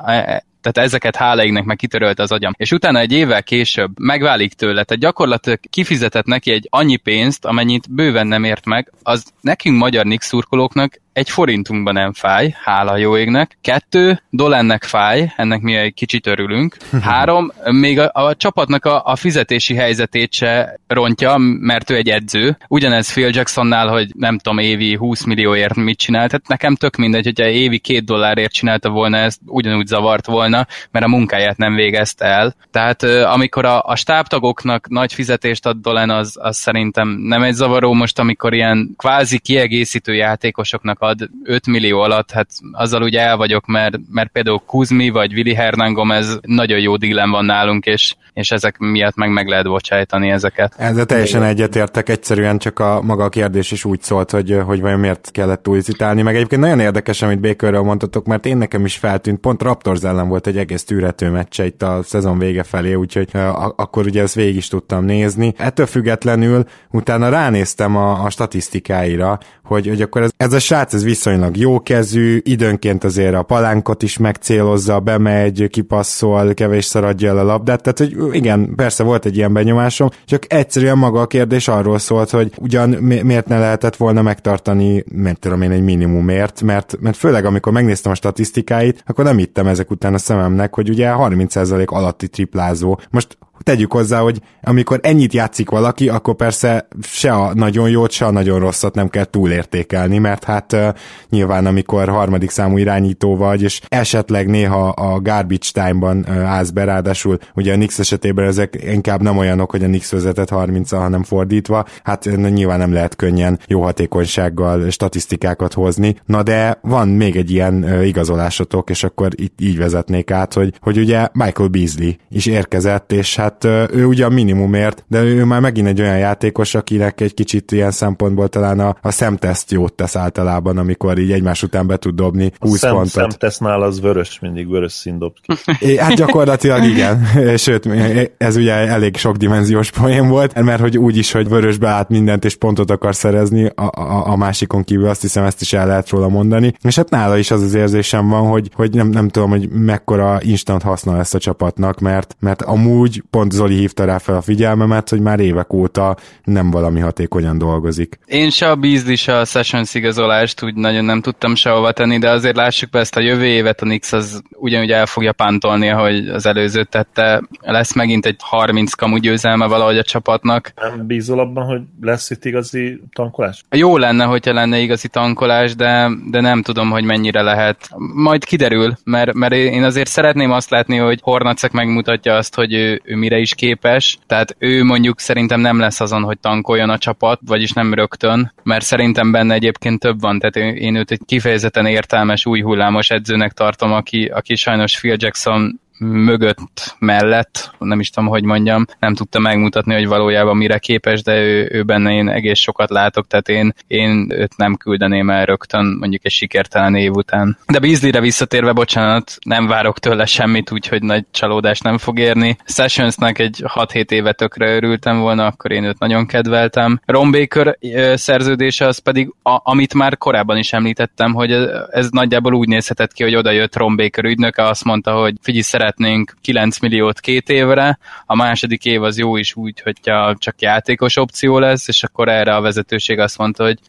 Tehát ezeket hála égnek meg kitörölte az agyam. És utána egy évvel később megválik tőle, tehát gyakorlatilag kifizetett neki egy annyi pénzt, amennyit bőven nem ért meg, az nekünk magyar Knicks szurkolóknak egy forintunkban nem fáj, hála jó égnek. Kettő, Dolannek fáj, ennek mi egy kicsit örülünk. Három, még a, a csapatnak a, a fizetési helyzetét se rontja, mert ő egy edző. Ugyanez Phil Jacksonnál, hogy nem tudom, évi húsz millióért mit csinált, tehát nekem tök mindegy, hogyha évi két dollárért csinálta volna ezt, ugyanúgy zavart volna, mert a munkáját nem végezte el. Tehát amikor a, a stábtagoknak nagy fizetést ad Dolan, az, az szerintem nem egy zavaró, most amikor ilyen kvázi kiegészítő játékosoknak ad öt millió alatt, hát azzal ugye el vagyok, mert, mert például Kuzmi vagy Willy Hernán Gomez nagyon jó dílen van nálunk, és, és ezek miatt meg meg lehet bocsájtani ezeket. Ezzel teljesen egyetértek, egyszerűen csak a maga a kérdés is úgy szólt, hogy, hogy vajon miért kellett újítálni, meg egyébként nagyon érdekes, amit Bakerről mondtatok, mert én nekem is feltűnt, pont Raptors ellen volt egy egész tűrető meccse itt a szezon vége felé, úgyhogy a- akkor ugye ezt végig is tudtam nézni. Ettől függetlenül utána ránéztem a, a statisztikáira, hogy, hogy akkor ez, ez a srác, ez viszonylag jókezű, időnként azért a palánkot is megcélozza, bemegy, kipasszol, kevésszer adja el a labdát, tehát hogy igen, persze volt egy ilyen benyomásom, csak egyszerűen maga a kérdés arról szólt, hogy ugyan mi- miért ne lehetett volna megtartani, mert tudom én, egy minimumért, mert, mert főleg amikor megnéztem a statisztikáit, akkor nem hittem ezek után a szememnek, hogy ugye harminc százalék alatti triplázó. Most tegyük hozzá, hogy amikor ennyit játszik valaki, akkor persze se a nagyon jót, se a nagyon rosszat nem kell túlértékelni, mert hát uh, nyilván amikor harmadik számú irányító vagy, és esetleg néha a garbage time-ban uh, állsz be, ráadásul ugye a Knicks esetében ezek inkább nem olyanok, hogy a Knicks vezetett harminc, hanem fordítva, hát nyilván nem lehet könnyen jó hatékonysággal statisztikákat hozni. Na de van még egy ilyen uh, igazolásotok, és akkor itt így vezetnék át, hogy, hogy ugye Michael Beasley is érkezett, és hát ő ugye a minimumért, de ő már megint egy olyan játékos, akinek egy kicsit ilyen szempontból talán a, a szemteszt jót tesz általában, amikor így egymás után be tud dobni húsz szem, pontot. A szemtesznál az vörös, mindig vörös szín dob ki. Hát gyakorlatilag igen. Sőt, ez ugye elég sokdimenziós poén volt, mert hogy úgy is, hogy vörösbe át mindent és pontot akar szerezni a, a, a másikon kívül, azt hiszem ezt is el lehet róla mondani. És hát nála is az az érzésem van, hogy, hogy nem, nem tudom, hogy mekkora instant haszna lesz a csapatnak, mert, mert amúgy pont Zoli hívta rá fel a figyelmemet, hogy már évek óta nem valami hatékonyan dolgozik. Én se a Beasley, se a Sessions igazolást úgy nagyon nem tudtam sehova tenni, de azért lássuk be, ezt a jövő évet a Knicks az ugyanúgy el fogja pántolni, ahogy az előzőt tette. Lesz megint egy harminc kamu győzelme valahogy a csapatnak. Nem bízol abban, hogy lesz itt igazi tankolás? Jó lenne, hogyha lenne igazi tankolás, de, de nem tudom, hogy mennyire lehet. Majd kiderül, mert, mert én azért szeretném azt látni, hogy Hornacek megmutatja azt, hogy ő, ő mire is képes, tehát ő mondjuk szerintem nem lesz azon, hogy tankoljon a csapat, vagyis nem rögtön, mert szerintem benne egyébként több van, tehát én őt egy kifejezetten értelmes, új hullámos edzőnek tartom, aki, aki sajnos Phil Jackson mögött, mellett, nem is tudom, hogy mondjam, nem tudta megmutatni, hogy valójában mire képes, de ő, ő benne én egész sokat látok, tehát én, én őt nem küldeném el rögtön, mondjuk egy sikertelen év után. De Beasleyre visszatérve, bocsánat, nem várok tőle semmit, úgyhogy nagy csalódást nem fog érni. Sessionsnak egy hat-hét éve tökre örültem volna, akkor én őt nagyon kedveltem. Ron Baker szerződése az pedig, a, amit már korábban is említettem, hogy ez, ez nagyjából úgy nézhetett ki, hogy odajött Ron Baker ügynöke, azt mondta, hogy figyelj, szeret szeretnénk kilenc milliót két évre, a második év az jó is úgy, hogyha csak játékos opció lesz, és akkor erre a vezetőség azt mondta, hogy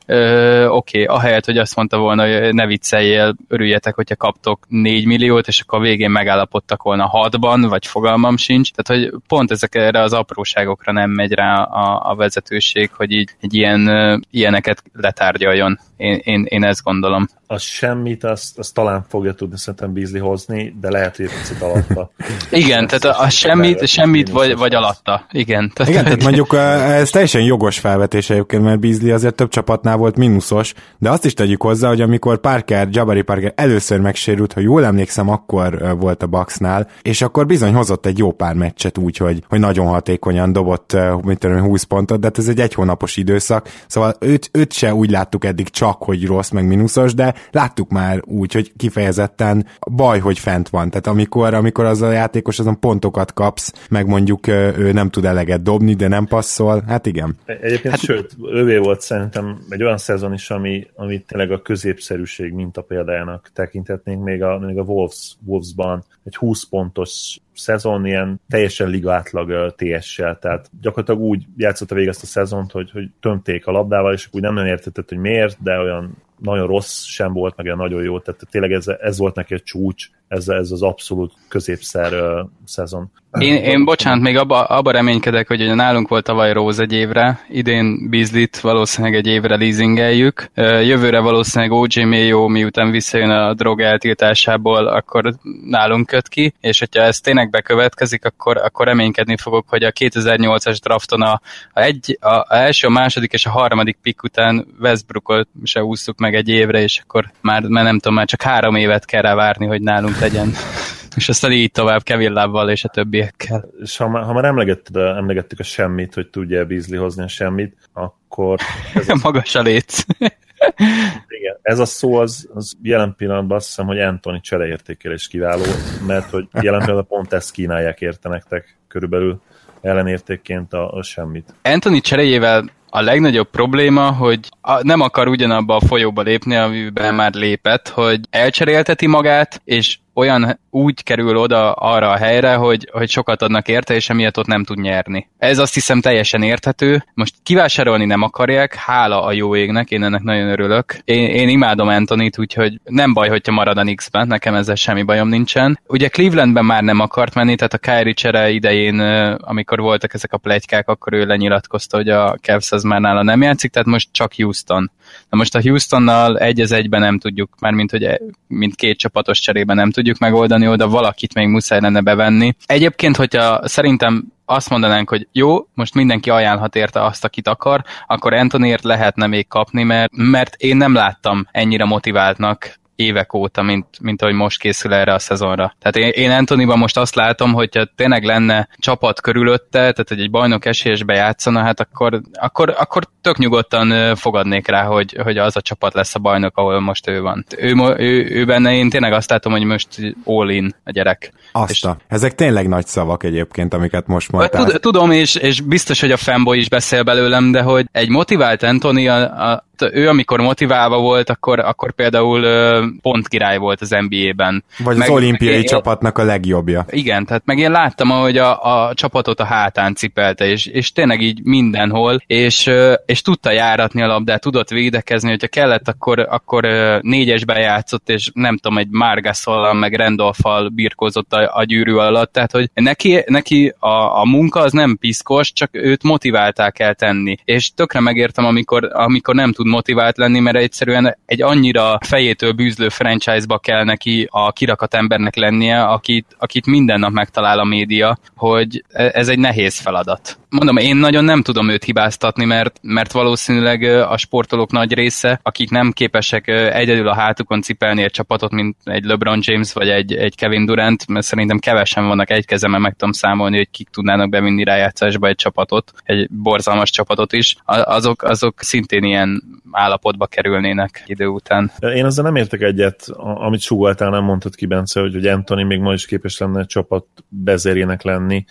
oké, okay, ahelyett, hogy azt mondta volna, hogy ne vicceljél, örüljetek, hogyha kaptok négy milliót, és akkor a végén megállapodtak volna hatban, vagy fogalmam sincs. Tehát, hogy pont ezekre az apróságokra nem megy rá a, a vezetőség, hogy így egy ilyen, ilyeneket letárgyaljon. Én, én, én ezt gondolom. Az semmit, azt, azt talán fogja tudni szerintem Beasley hozni, de lehet, hogy egy picit alatta. Igen, tehát a, a semmit, semmit vagy, vagy alatta. Igen, tehát, Igen, tehát mondjuk ez teljesen jogos felvetés egyébként, mert Beasley azért több csapatnál volt mínuszos, de azt is tegyük hozzá, hogy amikor Parker, Jabari Parker először megsérült, ha jól emlékszem, akkor volt a Bucksnál, és akkor bizony hozott egy jó pár meccset úgy, hogy, hogy nagyon hatékonyan dobott, mint tudom, húsz pontot, de ez egy egy hónapos időszak, szóval őt, őt se úgy láttuk eddig csak, hogy rossz, meg mínuszos, de láttuk már úgy, hogy kifejezetten baj, hogy fent van. Tehát amikor, amikor az a játékos azon pontokat kapsz, meg mondjuk ő nem tud eleget dobni, de nem passzol, hát igen. Egyébként, hát... sőt, ővé volt szerintem egy olyan szezon is, ami, ami tényleg a középszerűség mintapéldájának tekinthetnénk, még a, még a Wolves, Wolvesban egy húsz pontos szezon ilyen teljesen liga átlag té es-sel, tehát gyakorlatilag úgy játszotta végig ezt a szezont, hogy, hogy tömték a labdával, és úgy nem nagyon értetett, hogy miért, de olyan nagyon rossz sem volt, meg olyan nagyon jó, tehát tényleg ez, ez volt neki a csúcs, ez, ez az abszolút középszer uh, szezon. Én, én bocsánat, még abba, abba reménykedek, hogy ugye nálunk volt tavaly Rose egy évre, idén Beasley-t valószínűleg egy évre leasingeljük, jövőre valószínűleg o jé Mayo, miután visszajön a drog eltiltásából, akkor nálunk köt ki, és hogyha ez tényleg bekövetkezik, akkor, akkor reménykedni fogok, hogy a kétezer-nyolcas drafton a, a, egy, a, a első, a második és a harmadik pick után Westbrookot se ússzuk meg egy évre, és akkor már, már nem tudom, már csak három évet kell rá várni, hogy nálunk legyen. És aztán így tovább Kevin Love-val és a többiekkel. És ha már, ha már emlegetted, emlegettük a semmit, hogy tudja Beasley hozni a semmit, akkor... Ez a magas a léc. Igen, ez a szó az, az jelen pillanatban azt hiszem, hogy Anthony csereértékelés kiváló, mert hogy jelen pillanatban pont ezt kínálják érte nektek körülbelül ellenértékként a, a semmit. Anthony cseréjével a legnagyobb probléma, hogy a, nem akar ugyanabba a folyóba lépni, amiben már lépett, hogy elcserélteti magát, és olyan úgy kerül oda arra a helyre, hogy, hogy sokat adnak érte, és emiatt ott nem tud nyerni. Ez azt hiszem teljesen érthető. Most kivásárolni nem akarják, hála a jó égnek, én ennek nagyon örülök. Én, én imádom Anthony-t, úgyhogy nem baj, hogyha marad a Knicksben, nekem ezzel semmi bajom nincsen. Ugye Clevelandben már nem akart menni, tehát a Kyrie csere idején, amikor voltak ezek a pletykák, akkor ő lenyilatkozta, hogy a Cavs az már nála nem játszik, tehát most csak Houston. Na most a Houstonnal egy az egyben nem tudjuk, mármint hogy mint két csapatos cserében nem tudjuk megoldani, oda valakit még muszáj lenne bevenni. Egyébként, hogyha szerintem azt mondanánk, hogy jó, most mindenki ajánlhat érte azt, akit akar, akkor Anthonyért lehetne még kapni, mert, mert én nem láttam ennyire motiváltnak évek óta, mint, mint ahogy most készül erre a szezonra. Tehát én, én Anthonyban most azt látom, hogyha tényleg lenne csapat körülötte, tehát egy bajnok esélyesbe játszana, hát akkor, akkor, akkor tök nyugodtan fogadnék rá, hogy, hogy az a csapat lesz a bajnok, ahol most ő van. Ő, ő, ő benne, én tényleg azt látom, hogy most all in a gyerek. És... Ezek tényleg nagy szavak egyébként, amiket most mondtál. Tud, tudom, és, és biztos, hogy a fanboy is beszél belőlem, de hogy egy motivált Anthony a, a ő amikor motiválva volt, akkor, akkor például pont király volt az en bé á-ben. Vagy meg, az olimpiai én, csapatnak a legjobbja. Igen, tehát meg én láttam, ahogy a, a csapatot a hátán cipelte, és, és tényleg így mindenhol, és, és tudta járatni a labdát, tudott védekezni, hogyha kellett, akkor, akkor négyesben játszott, és nem tudom, egy Margasollal, meg Randolph-al birkózott a, a gyűrű alatt, tehát hogy neki, neki a, a munka az nem piszkos, csak őt motiválták el tenni. És tökre megértem, amikor, amikor nem tud motivált lenni, mert egyszerűen egy annyira fejétől bűzlő franchise-ba kell neki a kirakat embernek lennie, akit, akit minden nap megtalál a média, hogy ez egy nehéz feladat. Mondom, én nagyon nem tudom őt hibáztatni, mert, mert valószínűleg a sportolók nagy része, akik nem képesek egyedül a hátukon cipelni egy csapatot, mint egy LeBron James vagy egy, egy Kevin Durant, mert szerintem kevesen vannak, egy kezemben meg tudom számolni, hogy kik tudnának bevinni rájátszásba egy csapatot, egy borzalmas csapatot is, azok, azok szintén ilyen állapotba kerülnének idő után. Én azzal nem értek egyet, amit sugoltál, nem mondtad ki, Bence, hogy, hogy Anthony még ma is képes lenne a csapat vezérének lenni,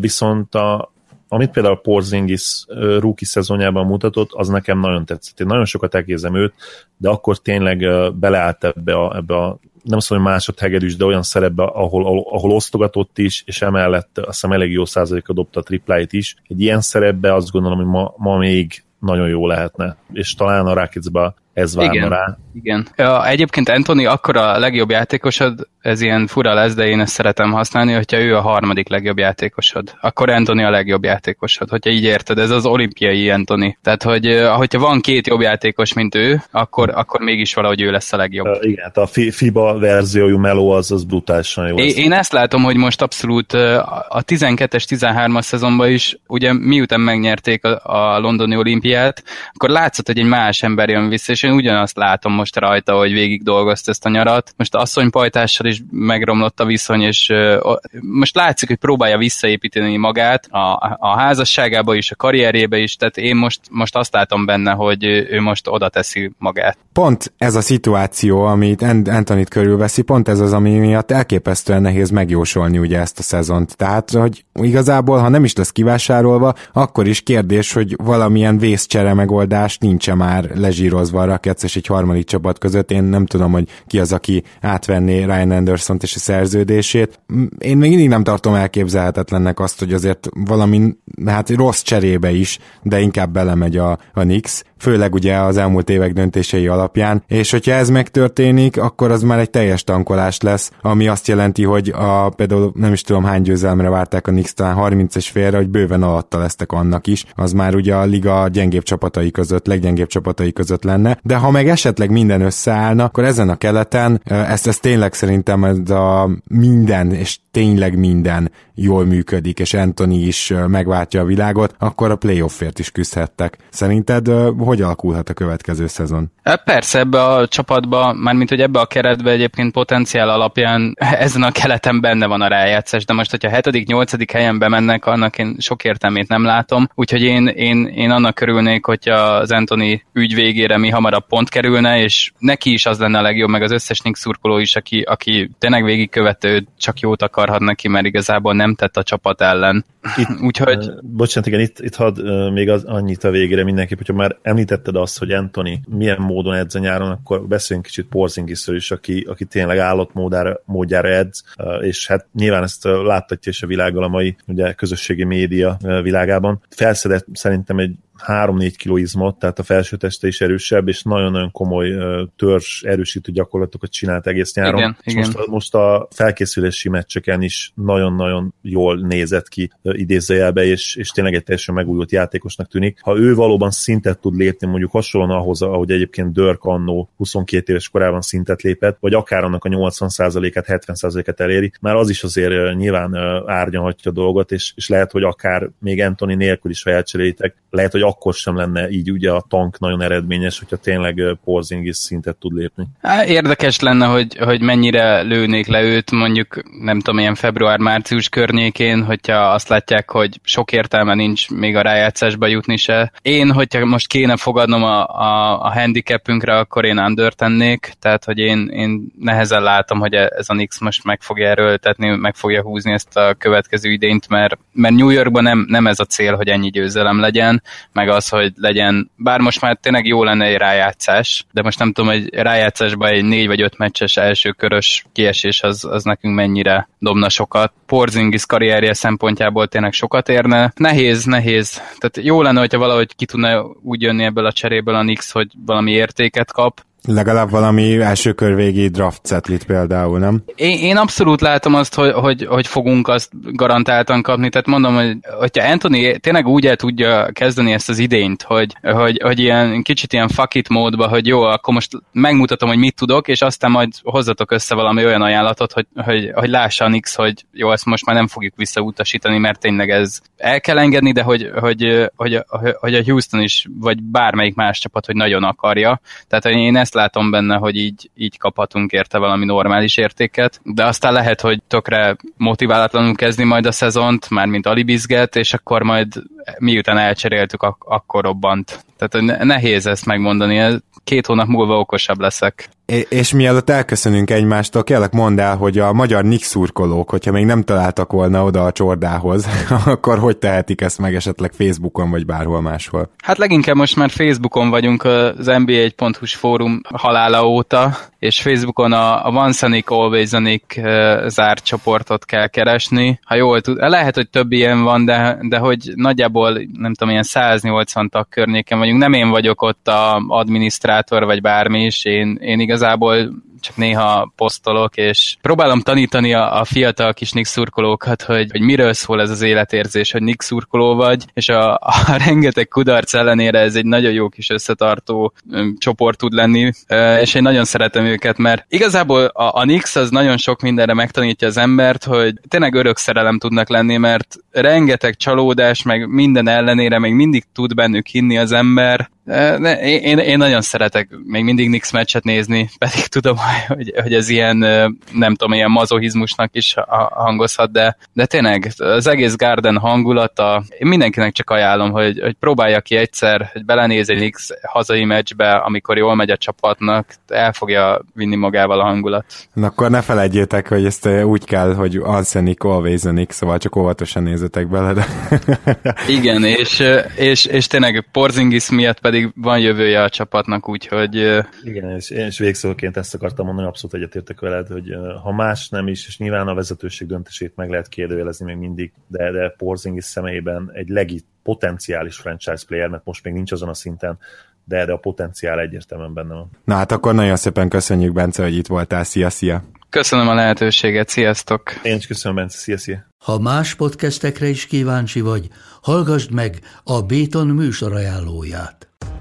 viszont a amit például Porzingis rookie szezonjában mutatott, az nekem nagyon tetszett. Én nagyon sokat elkézem őt, de akkor tényleg beleállt ebbe a, ebbe a nem szól, hogy másodhegedűs, de olyan szerepbe, ahol, ahol, ahol osztogatott is, és emellett azt hiszem elég jó százaléka dobta a tripláit is. Egy ilyen szerepbe azt gondolom, hogy ma, ma még nagyon jó lehetne, és talán a Rocketsba ez várna igen, rá. Igen. Ja, egyébként Anthony akkor a legjobb játékosod, ez ilyen fura lesz, de én ezt szeretem használni, hogyha ő a harmadik legjobb játékosod, akkor Anthony a legjobb játékosod, hogyha így érted, ez az olimpiai Anthony. Tehát, hogy hogyha van két jobb játékos, mint ő, akkor, akkor mégis valahogy ő lesz a legjobb. Ja, igen, a FIBA verziójú Melo az, az brutálisan jó. É, én ezt látom, hogy most abszolút a tizenkettes tizenhármas szezonban is, ugye miután megnyerték a, a londoni olimpiát, akkor látszott, hogy egy más ember jön vissza, és én ugyanazt látom most rajta, hogy végig dolgozt ezt a nyarat. Most asszonypajtással is megromlott a viszony, és most látszik, hogy próbálja visszaépíteni magát a, a házasságába is, a karrierjébe is, tehát én most, most azt látom benne, hogy ő most oda teszi magát. Pont ez a szituáció, amit Anthony-t körülveszi, pont ez az, ami miatt elképesztően nehéz megjósolni ugye ezt a szezont. Tehát, hogy igazából, ha nem is lesz kivásárolva, akkor is kérdés, hogy valamilyen vészcsere megoldás nincs-e már lezsírozva a Rockets és egy harmadik csapat között. Én nem tudom, hogy ki az, aki átvenné Ryan Andersont és a szerződését. Én még mindig nem tartom elképzelhetetlennek azt, hogy azért valami, hát rossz cserébe is, de inkább belemegy a, a Knicks, főleg ugye az elmúlt évek döntései alapján, és hogyha ez megtörténik, akkor az már egy teljes tankolás lesz, ami azt jelenti, hogy a, például nem is tudom hány győzelemre várták a Knicks, talán harminc és félre, hogy bőven alatta lesztek annak is, az már ugye a liga gyengébb csapatai között, leggyengébb csapatai között lenne, de ha meg esetleg minden összeállna, akkor ezen a keleten, ezt, ezt tényleg szerintem ez a minden, és tényleg minden jól működik, és Anthony is megváltja a világot, akkor a playoffért is küzdhettek. Szerinted hogy alakulhat a következő szezon? Persze, ebbe a csapatba, mármint hogy ebbe a keretbe egyébként potenciál alapján ezen a keleten benne van a rájátszás, de most, hogyha hetedik nyolcadik helyen bemennek, annak én sok értelmét nem látom, úgyhogy én, én, én annak örülnék, hogyha az Anthony ügy végére mi hamarabb pont kerülne, és neki is az lenne a legjobb, meg az összes Knicks szurkoló is, aki, aki tényleg végigkövető, ő csak jót akarhat neki, mert igazából nem tett a csapat ellen. Itt, úgyhogy... Bocsánat, igen, itt, itt hadd még az, annyit a végére mindenképp, hogyha már említetted azt, hogy Anthony milyen módon edz a nyáron, akkor beszéljünk kicsit Porzingisről is, aki, aki tényleg állott módára, módjára edz, és hát nyilván ezt láttatja is a világgal a mai ugye, közösségi média világában. Felszedett szerintem egy három-négy kiló izmot, tehát a felső teste is erősebb, és nagyon-nagyon komoly törzs erősítő gyakorlatokat csinált egész nyáron. Igen, és igen. Most, most a felkészülési meccseken is nagyon-nagyon jól nézett ki idézőjelbe, és, és tényleg egy teljesen megújult játékosnak tűnik. Ha ő valóban szintet tud lépni, mondjuk hasonlóan ahhoz, ahogy egyébként Dirk annó huszonkét éves korában szintet lépett, vagy akár annak a nyolcvan százalékát, hetven százalékát eléri, már az is azért nyilván árnyalhatja a dolgot, és, és lehet, hogy akár még Anthony nélkül is, ha elcserélitek, lehet, hogy akkor sem lenne így ugye a tank nagyon eredményes, hogyha tényleg Porzingis szintet tud lépni. Érdekes lenne, hogy, hogy mennyire lőnék le őt, mondjuk nem tudom, ilyen február-március környékén, hogyha azt látják, hogy sok értelme nincs még a rájátszásba jutni se. Én, hogyha most kéne fogadnom a, a, a handicapünkre, akkor én under tennék, tehát hogy én, én nehezen látom, hogy ez a Knicks most meg fogja erőltetni, meg fogja húzni ezt a következő idényt, mert, mert New Yorkban nem, nem ez a cél, hogy ennyi győzelem legyen, meg az, hogy legyen, bár most már tényleg jó lenne egy rájátszás, de most nem tudom, egy rájátszásban egy négy vagy öt meccses első körös kiesés az, az nekünk mennyire dobna sokat. Porzingis karrierje szempontjából tényleg sokat érne. Nehéz, nehéz. Tehát jó lenne, hogyha valahogy ki tudna úgy jönni ebből a cseréből a Knicks, hogy valami értéket kap. Legalább valami első körvégi draft setlit például, nem? Én, én abszolút látom azt, hogy, hogy, hogy fogunk azt garantáltan kapni, tehát mondom, hogy hogyha Anthony tényleg úgy el tudja kezdeni ezt az idényt, hogy, hogy, hogy ilyen kicsit ilyen fuck it módba, hogy jó, akkor most megmutatom, hogy mit tudok, és aztán majd hozzatok össze valami olyan ajánlatot, hogy, hogy, hogy lássa a Knicks, hogy jó, ezt most már nem fogjuk visszautasítani, mert tényleg ez el kell engedni, de hogy, hogy, hogy, hogy, hogy a Houston is, vagy bármelyik más csapat, hogy nagyon akarja. Tehát én ezt látom benne, hogy így, így kaphatunk érte valami normális értéket, de aztán lehet, hogy tökre motiválatlanul kezdi majd a szezont, mármint alibizget, és akkor majd miután elcseréltük, ak- akkor robbant. Tehát nehéz ezt megmondani, két hónap múlva okosabb leszek. É- és mielőtt elköszönünk egymástól, kérlek mondd el, hogy a magyar Knicks szurkolók, hogyha még nem találtak volna oda a csordához, akkor hogy tehetik ezt meg esetleg Facebookon, vagy bárhol máshol? Hát leginkább most már Facebookon vagyunk, az en bé egy pont hu-s fórum halála óta, és Facebookon a, a Once a Nick, Always a Nick e, zárt csoportot kell keresni. Ha jól tud, lehet, hogy több ilyen van, de, de hogy nagyjából, nem tudom, ilyen száznyolcvan tag környéken vagyunk. Nem én vagyok ott a adminisztrátor, vagy bármi is, én, én igazából csak néha posztolok, és próbálom tanítani a, a fiatal kis Knicks szurkolókat, hogy, hogy miről szól ez az életérzés, hogy Knicks szurkoló vagy, és a, a rengeteg kudarc ellenére ez egy nagyon jó kis összetartó um, csoport tud lenni, uh, és én nagyon szeretem őket, mert igazából a, a Knicks az nagyon sok mindenre megtanítja az embert, hogy tényleg örök szerelem tudnak lenni, mert rengeteg csalódás, meg minden ellenére még mindig tud bennük hinni az ember. Én, én nagyon szeretek még mindig Knicks meccset nézni, pedig tudom, hogy, hogy ez ilyen, nem tudom, ilyen mazohizmusnak is hangozhat, de, de tényleg az egész Garden hangulata, én mindenkinek csak ajánlom, hogy, hogy próbálja ki egyszer, hogy belenéz egy Knicks hazai meccsbe, amikor jól megy a csapatnak, el fogja vinni magával a hangulat. Na akkor ne felejtjétek, hogy ezt úgy kell, hogy Once a Nick, Always a Nick, szóval csak óvatosan nézzetek bele. De... Igen, és, és, és tényleg Porzingis miatt pedig pedig van jövője a csapatnak, úgyhogy... Igen, és, és végszóként ezt akartam mondani, abszolút egyetértek veled, hogy ha más nem is, és nyilván a vezetőség döntését meg lehet kérdőjelezni még mindig, de, de Porzingis személyében egy legit potenciális franchise player, mert most még nincs azon a szinten, de erre a potenciál egyértelműen benne van. Na hát akkor nagyon szépen köszönjük, Bence, hogy itt voltál. Szia, szia! Köszönöm a lehetőséget, sziasztok! Én is köszönöm, Bence, szia, szia! Ha más podcastekre is kíváncsi vagy, hallgassd meg a Béton műsor ajánlóját.